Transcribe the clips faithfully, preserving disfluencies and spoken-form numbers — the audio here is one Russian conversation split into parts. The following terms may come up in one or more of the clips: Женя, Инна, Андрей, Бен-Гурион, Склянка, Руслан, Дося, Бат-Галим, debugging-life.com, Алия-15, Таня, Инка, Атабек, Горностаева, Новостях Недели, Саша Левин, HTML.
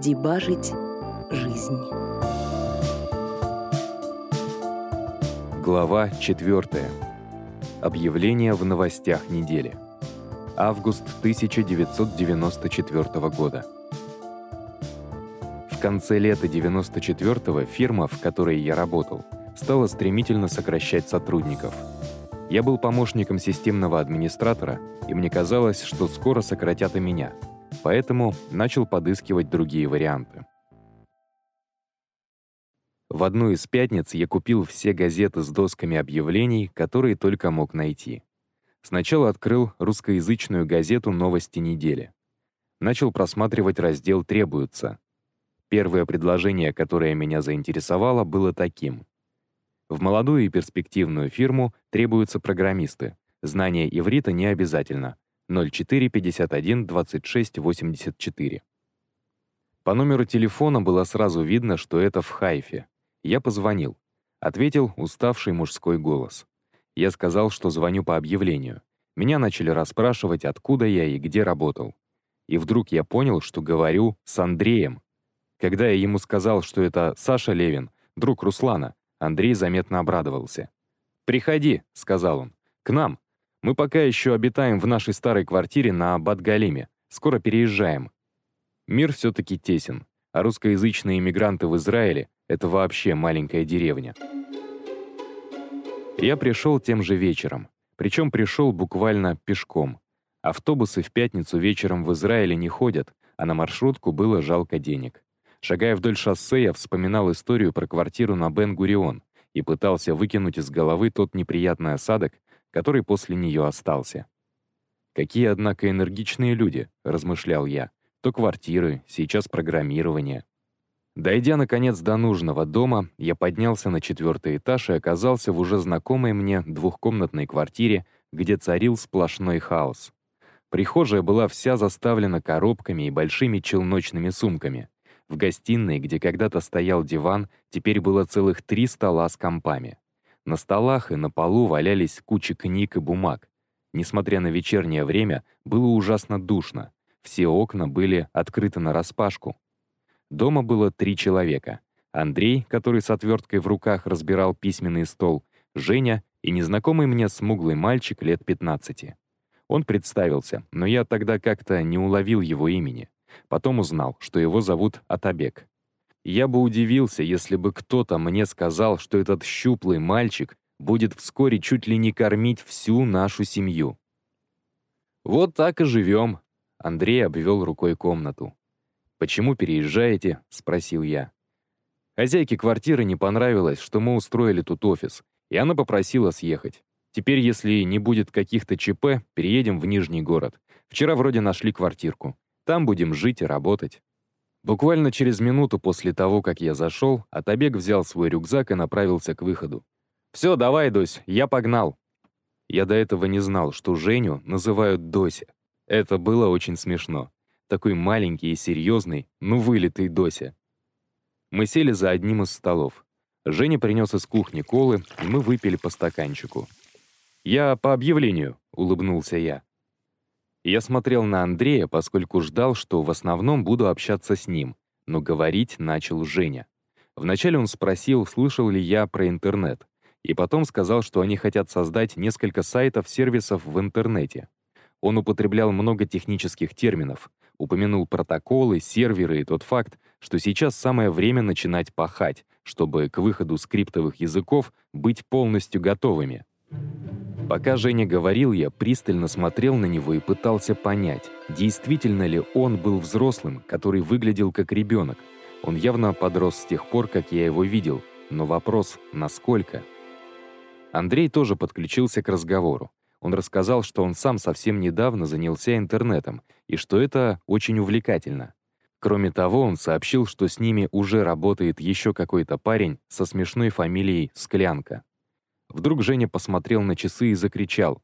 Дебажить жизнь. Глава четвёртая. Объявление в новостях недели. Август тысяча девятьсот девяносто четвёртого года. В конце лета девяносто четвёртого фирма, в которой я работал, стала стремительно сокращать сотрудников. Я был помощником системного администратора, и мне казалось, что скоро сократят и меня, поэтому начал подыскивать другие варианты. В одну из пятниц я купил все газеты с досками объявлений, которые только мог найти. Сначала открыл русскоязычную газету «Новости недели». Начал просматривать раздел «Требуются». Первое предложение, которое меня заинтересовало, было таким. В молодую и перспективную фирму требуются программисты. Знание иврита не обязательно. ноль четыре пятьдесят один двадцать шесть восемьдесят четыре. По номеру телефона было сразу видно, что это в Хайфе. Я позвонил. Ответил уставший мужской голос. Я сказал, что звоню по объявлению. Меня начали расспрашивать, откуда я и где работал. И вдруг я понял, что говорю с Андреем. Когда я ему сказал, что это Саша Левин, друг Руслана, Андрей заметно обрадовался. «Приходи», — сказал он, — «к нам. Мы пока еще обитаем в нашей старой квартире на Бат-Галиме. Скоро переезжаем». Мир все-таки тесен, а русскоязычные иммигранты в Израиле — это вообще маленькая деревня. Я пришел тем же вечером, причем пришел буквально пешком. Автобусы в пятницу вечером в Израиле не ходят, а на маршрутку было жалко денег. Шагая вдоль шоссе, я вспоминал историю про квартиру на Бен-Гурион и пытался выкинуть из головы тот неприятный осадок, который после нее остался. «Какие, однако, энергичные люди», — размышлял я, — «то квартиры, сейчас программирование». Дойдя, наконец, до нужного дома, я поднялся на четвертый этаж и оказался в уже знакомой мне двухкомнатной квартире, где царил сплошной хаос. Прихожая была вся заставлена коробками и большими челночными сумками. В гостиной, где когда-то стоял диван, теперь было целых три стола с компами. На столах и на полу валялись кучи книг и бумаг. Несмотря на вечернее время, было ужасно душно. Все окна были открыты нараспашку. Дома было три человека. Андрей, который с отверткой в руках разбирал письменный стол, Женя и незнакомый мне смуглый мальчик лет пятнадцати. Он представился, но я тогда как-то не уловил его имени. Потом узнал, что его зовут Атабек. Я бы удивился, если бы кто-то мне сказал, что этот щуплый мальчик будет вскоре чуть ли не кормить всю нашу семью. «Вот так и живем», — Андрей обвел рукой комнату. «Почему переезжаете?» — спросил я. «Хозяйке квартиры не понравилось, что мы устроили тут офис, и она попросила съехать. Теперь, если не будет каких-то ЧП, переедем в Нижний город. Вчера вроде нашли квартирку. Там будем жить и работать». Буквально через минуту после того, как я зашел, Атабек взял свой рюкзак и направился к выходу. «Все, давай, Дось, я погнал». Я до этого не знал, что Женю называют Дося. Это было очень смешно. Такой маленький и серьезный, ну вылитый Дося. Мы сели за одним из столов. Женя принес из кухни колы, и мы выпили по стаканчику. «Я по объявлению», — улыбнулся я. Я смотрел на Андрея, поскольку ждал, что в основном буду общаться с ним, но говорить начал Женя. Вначале он спросил, слышал ли я про интернет, и потом сказал, что они хотят создать несколько сайтов-сервисов в интернете. Он употреблял много технических терминов, упомянул протоколы, серверы и тот факт, что сейчас самое время начинать пахать, чтобы к выходу скриптовых языков быть полностью готовыми. Пока Женя говорил, я пристально смотрел на него и пытался понять, действительно ли он был взрослым, который выглядел как ребенок. Он явно подрос с тех пор, как я его видел, но вопрос — насколько? Андрей тоже подключился к разговору. Он рассказал, что он сам совсем недавно занялся интернетом и что это очень увлекательно. Кроме того, он сообщил, что с ними уже работает еще какой-то парень со смешной фамилией Склянка. Вдруг Женя посмотрел на часы и закричал.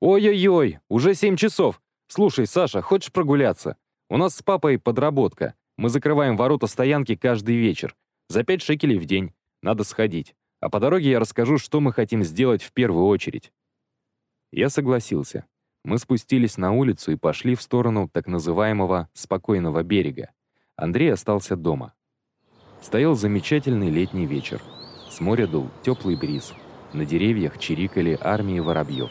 «Ой-ой-ой, уже семь часов! Слушай, Саша, хочешь прогуляться? У нас с папой подработка. Мы закрываем ворота стоянки каждый вечер. За пять шекелей в день. Надо сходить. А по дороге я расскажу, что мы хотим сделать в первую очередь». Я согласился. Мы спустились на улицу и пошли в сторону так называемого «спокойного берега». Андрей остался дома. Стоял замечательный летний вечер. С моря дул теплый бриз. На деревьях чирикали армии воробьев.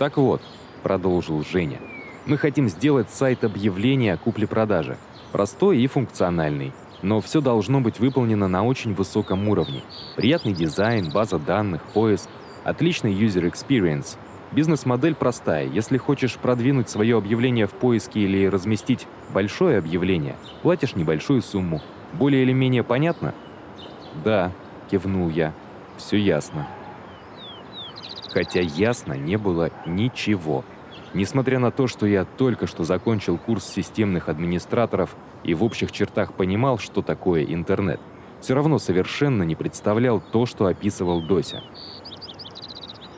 «Так вот», — продолжил Женя, — «мы хотим сделать сайт объявления о купле-продаже. Простой и функциональный. Но все должно быть выполнено на очень высоком уровне. Приятный дизайн, база данных, поиск, отличный user experience. Бизнес-модель простая. Если хочешь продвинуть свое объявление в поиске или разместить большое объявление, платишь небольшую сумму. Более или менее понятно?» «Да», — кивнул я, — «все ясно». Хотя ясно не было ничего. Несмотря на то, что я только что закончил курс системных администраторов и в общих чертах понимал, что такое интернет, все равно совершенно не представлял то, что описывал Дося.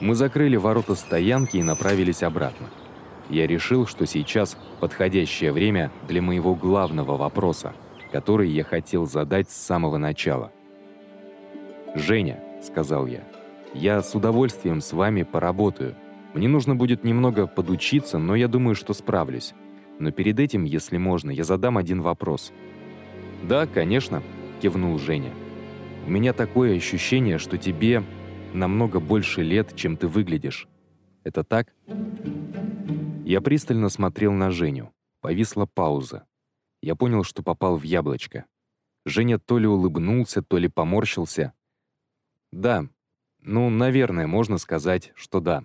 Мы закрыли ворота стоянки и направились обратно. Я решил, что сейчас подходящее время для моего главного вопроса, который я хотел задать с самого начала. «Женя», — сказал я, — «я с удовольствием с вами поработаю. Мне нужно будет немного подучиться, но я думаю, что справлюсь. Но перед этим, если можно, я задам один вопрос». «Да, конечно», — кивнул Женя. «У меня такое ощущение, что тебе намного больше лет, чем ты выглядишь. Это так?» Я пристально смотрел на Женю. Повисла пауза. Я понял, что попал в яблочко. Женя то ли улыбнулся, то ли поморщился. «Да, ну, наверное, можно сказать, что да».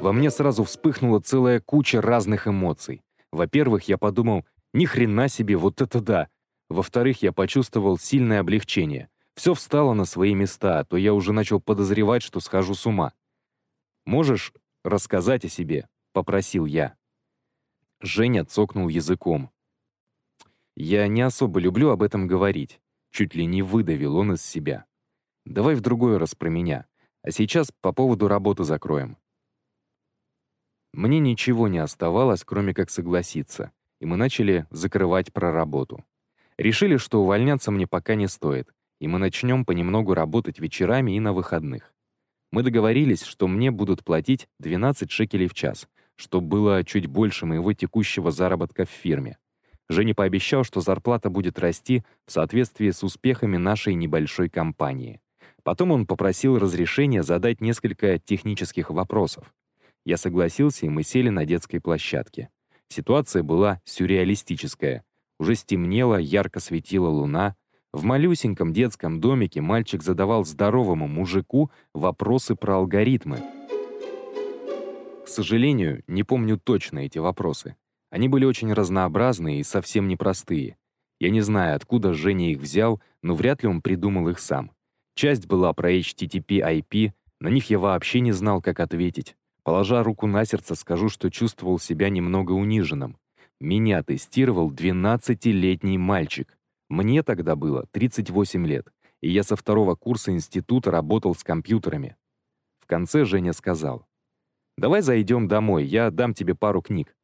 Во мне сразу вспыхнула целая куча разных эмоций. Во-первых, я подумал, ни хрена себе, вот это да. Во-вторых, я почувствовал сильное облегчение. Все встало на свои места, а то я уже начал подозревать, что схожу с ума. «Можешь рассказать о себе?» — попросил я. Женя цокнул языком. «Я не особо люблю об этом говорить», — чуть ли не выдавил он из себя. «Давай в другой раз про меня. А сейчас по поводу работы закроем». Мне ничего не оставалось, кроме как согласиться, и мы начали закрывать про работу. Решили, что увольняться мне пока не стоит, и мы начнем понемногу работать вечерами и на выходных. Мы договорились, что мне будут платить двенадцать шекелей в час, что было чуть больше моего текущего заработка в фирме. Женя пообещал, что зарплата будет расти в соответствии с успехами нашей небольшой компании. Потом он попросил разрешения задать несколько технических вопросов. Я согласился, и мы сели на детской площадке. Ситуация была сюрреалистическая. Уже стемнело, ярко светила луна. В малюсеньком детском домике мальчик задавал здоровому мужику вопросы про алгоритмы. К сожалению, не помню точно эти вопросы. Они были очень разнообразные и совсем непростые. Я не знаю, откуда Женя их взял, но вряд ли он придумал их сам. Часть была про эйч ти ти пи ай пи, на них я вообще не знал, как ответить. Положа руку на сердце, скажу, что чувствовал себя немного униженным. Меня тестировал двенадцатилетний мальчик. Мне тогда было тридцать восемь лет, и я со второго курса института работал с компьютерами. В конце Женя сказал: «Давай зайдем домой, я дам тебе пару книг».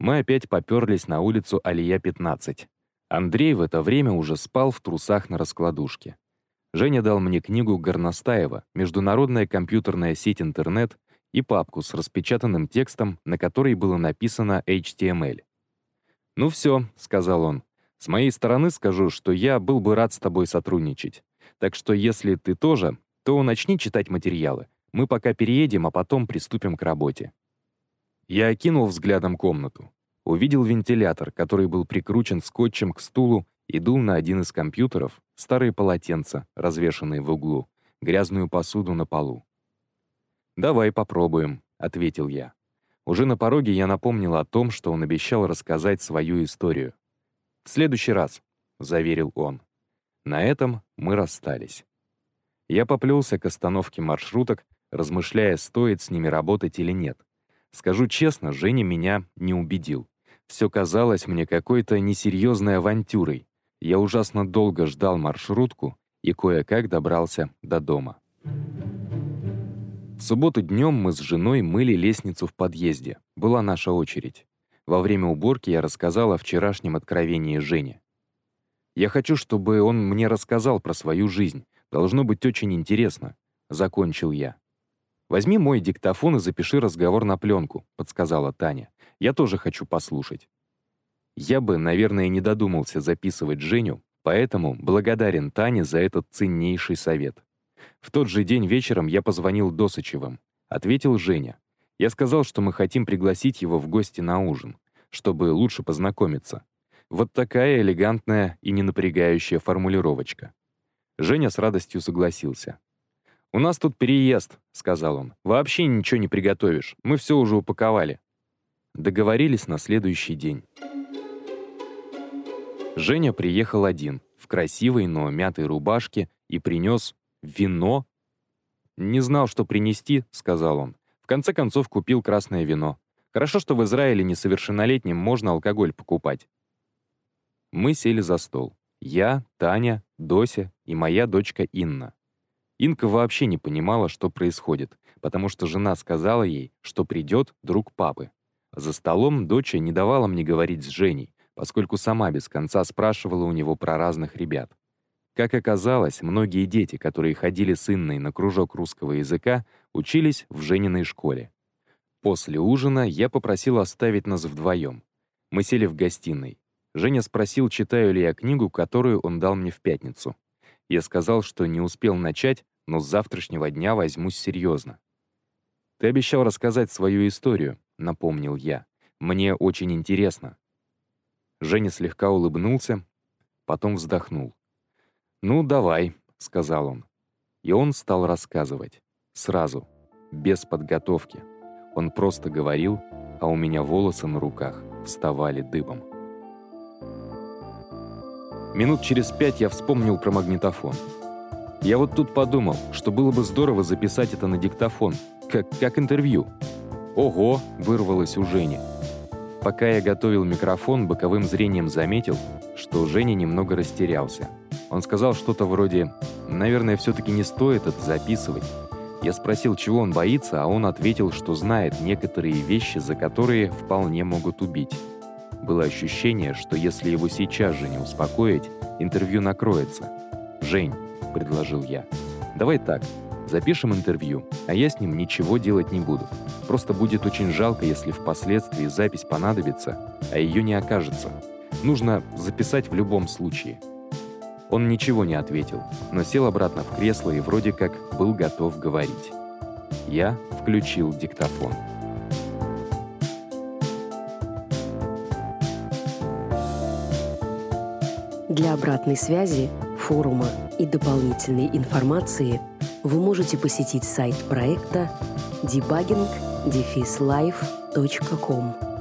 Мы опять поперлись на улицу Алия пятнадцать. Андрей в это время уже спал в трусах на раскладушке. Женя дал мне книгу Горностаева «Международная компьютерная сеть интернет» и папку с распечатанным текстом, на которой было написано эйч ти эм эль. «Ну все», — сказал он, — «с моей стороны скажу, что я был бы рад с тобой сотрудничать. Так что если ты тоже, то начни читать материалы. Мы пока переедем, а потом приступим к работе». Я окинул взглядом комнату. Увидел вентилятор, который был прикручен скотчем к стулу и дул на один из компьютеров, старые полотенца, развешанные в углу, грязную посуду на полу. «Давай попробуем», — ответил я. Уже на пороге я напомнил о том, что он обещал рассказать свою историю. «В следующий раз», — заверил он. На этом мы расстались. Я поплелся к остановке маршруток, размышляя, стоит с ними работать или нет. Скажу честно, Женя меня не убедил. Все казалось мне какой-то несерьезной авантюрой. Я ужасно долго ждал маршрутку и кое-как добрался до дома. В субботу днем мы с женой мыли лестницу в подъезде. Была наша очередь. Во время уборки я рассказал о вчерашнем откровении Жени. «Я хочу, чтобы он мне рассказал про свою жизнь. Должно быть очень интересно», — закончил я. «Возьми мой диктофон и запиши разговор на пленку», — подсказала Таня. «Я тоже хочу послушать». Я бы, наверное, не додумался записывать Женю, поэтому благодарен Тане за этот ценнейший совет. В тот же день вечером я позвонил Досычевым. Ответил Женя. Я сказал, что мы хотим пригласить его в гости на ужин, чтобы лучше познакомиться. Вот такая элегантная и ненапрягающая формулировочка. Женя с радостью согласился. «У нас тут переезд», — сказал он. «Вообще ничего не приготовишь. Мы все уже упаковали». Договорились на следующий день. Женя приехал один, в красивой, но мятой рубашке, и принес вино. «Не знал, что принести», — сказал он. «В конце концов купил красное вино. Хорошо, что в Израиле несовершеннолетним можно алкоголь покупать». Мы сели за стол. Я, Таня, Дося и моя дочка Инна. Инка вообще не понимала, что происходит, потому что жена сказала ей, что придет друг папы. За столом доча не давала мне говорить с Женей, поскольку сама без конца спрашивала у него про разных ребят. Как оказалось, многие дети, которые ходили с Инной на кружок русского языка, учились в Жениной школе. После ужина я попросил оставить нас вдвоем. Мы сели в гостиной. Женя спросил, читаю ли я книгу, которую он дал мне в пятницу. Я сказал, что не успел начать, но с завтрашнего дня возьмусь серьезно. «Ты обещал рассказать свою историю», — напомнил я. «Мне очень интересно». Женя слегка улыбнулся, потом вздохнул. «Ну, давай», — сказал он. И он стал рассказывать. Сразу, без подготовки. Он просто говорил, а у меня волосы на руках вставали дыбом. Минут через пять я вспомнил про магнитофон. Я вот тут подумал, что было бы здорово записать это на диктофон, как, как интервью. «Ого!» – вырвалось у Жени. Пока я готовил микрофон, боковым зрением заметил, что Женя немного растерялся. Он сказал что-то вроде «Наверное, все-таки не стоит это записывать». Я спросил, чего он боится, а он ответил, что знает некоторые вещи, за которые вполне могут убить. Было ощущение, что если его сейчас же не успокоить, интервью накроется. «Жень», — предложил я, — «давай так, запишем интервью, а я с ним ничего делать не буду. Просто будет очень жалко, если впоследствии запись понадобится, а ее не окажется. Нужно записать в любом случае». Он ничего не ответил, но сел обратно в кресло и вроде как был готов говорить. Я включил диктофон. Для обратной связи, форума и дополнительной информации вы можете посетить сайт проекта debugging-life точка com.